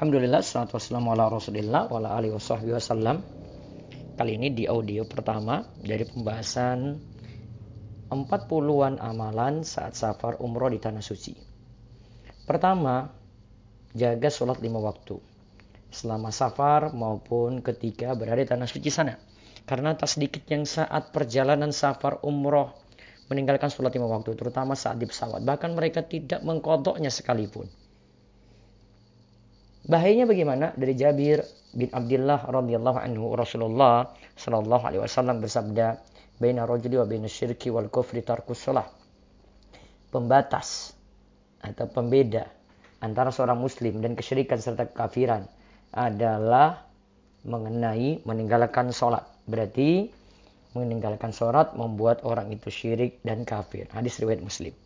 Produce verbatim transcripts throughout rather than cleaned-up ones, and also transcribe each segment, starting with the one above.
Alhamdulillah, salatu wassalamu ala Rasulillah wa ala alihi wasahbihi wasallam. Kali ini di audio pertama dari pembahasan Empat puluhan amalan saat safar umroh di Tanah Suci. Pertama, jaga sholat lima waktu selama safar maupun ketika berada di Tanah Suci sana. Karena tak sedikit yang saat perjalanan safar umroh meninggalkan sholat lima waktu, terutama saat di pesawat. Bahkan mereka tidak mengkodoknya sekalipun. Bahayanya bagaimana? Dari Jabir bin Abdillah radhiyallahu anhu, Rasulullah sallallahu alaihi wasallam bersabda, "Baina rajuli wa baina syirki wal kufri tarkus shalah." Pembatas atau pembeda antara seorang muslim dan kesyirikan serta kekafiran adalah mengenai meninggalkan salat. Berarti meninggalkan salat membuat orang itu syirik dan kafir. Hadis riwayat Muslim.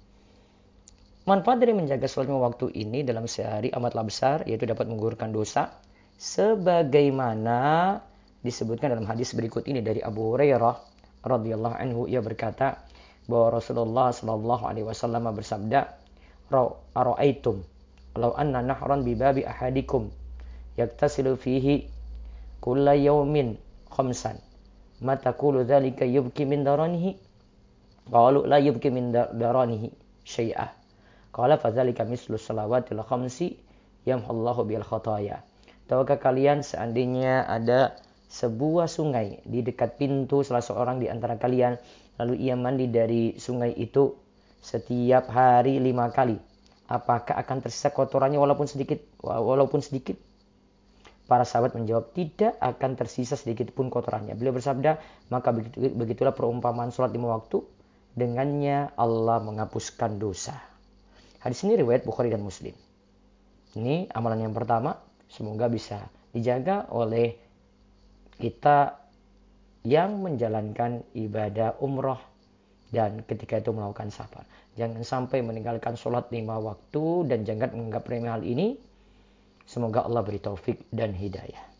Manfaat dari menjaga sholat lima waktu ini dalam sehari amatlah besar, yaitu dapat menggugurkan dosa. Sebagaimana disebutkan dalam hadis berikut ini dari Abu Hurairah radhiyallahu anhu, ia berkata bahwa Rasulullah sallallahu alaihi wasallam bersabda, "Ara'aitum law anna nahran bi babi ahadikum yaktasilu fihi kulla yawmin khamsan ma taqulu dzalika yubki min daranihi qalu la yubki min daranihi syai'ah." Qala fadzalika mislu shalawatil khamsi yamhallahu bil khataya. Tahukah kalian seandainya ada sebuah sungai di dekat pintu salah seorang di antara kalian, lalu ia mandi dari sungai itu setiap hari lima kali, apakah akan tersisa kotorannya walaupun sedikit? Walaupun sedikit? Para sahabat menjawab, tidak akan tersisa sedikit pun kotorannya. Beliau bersabda, maka begitulah perumpamaan salat lima waktu, dengannya Allah menghapuskan dosa. Hadis ini riwayat Bukhari dan Muslim. Ini amalan yang pertama, semoga bisa dijaga oleh kita yang menjalankan ibadah umroh dan ketika itu melakukan safar. Jangan sampai meninggalkan sholat lima waktu dan jangan menganggap remeh hal ini. Semoga Allah beri taufik dan hidayah.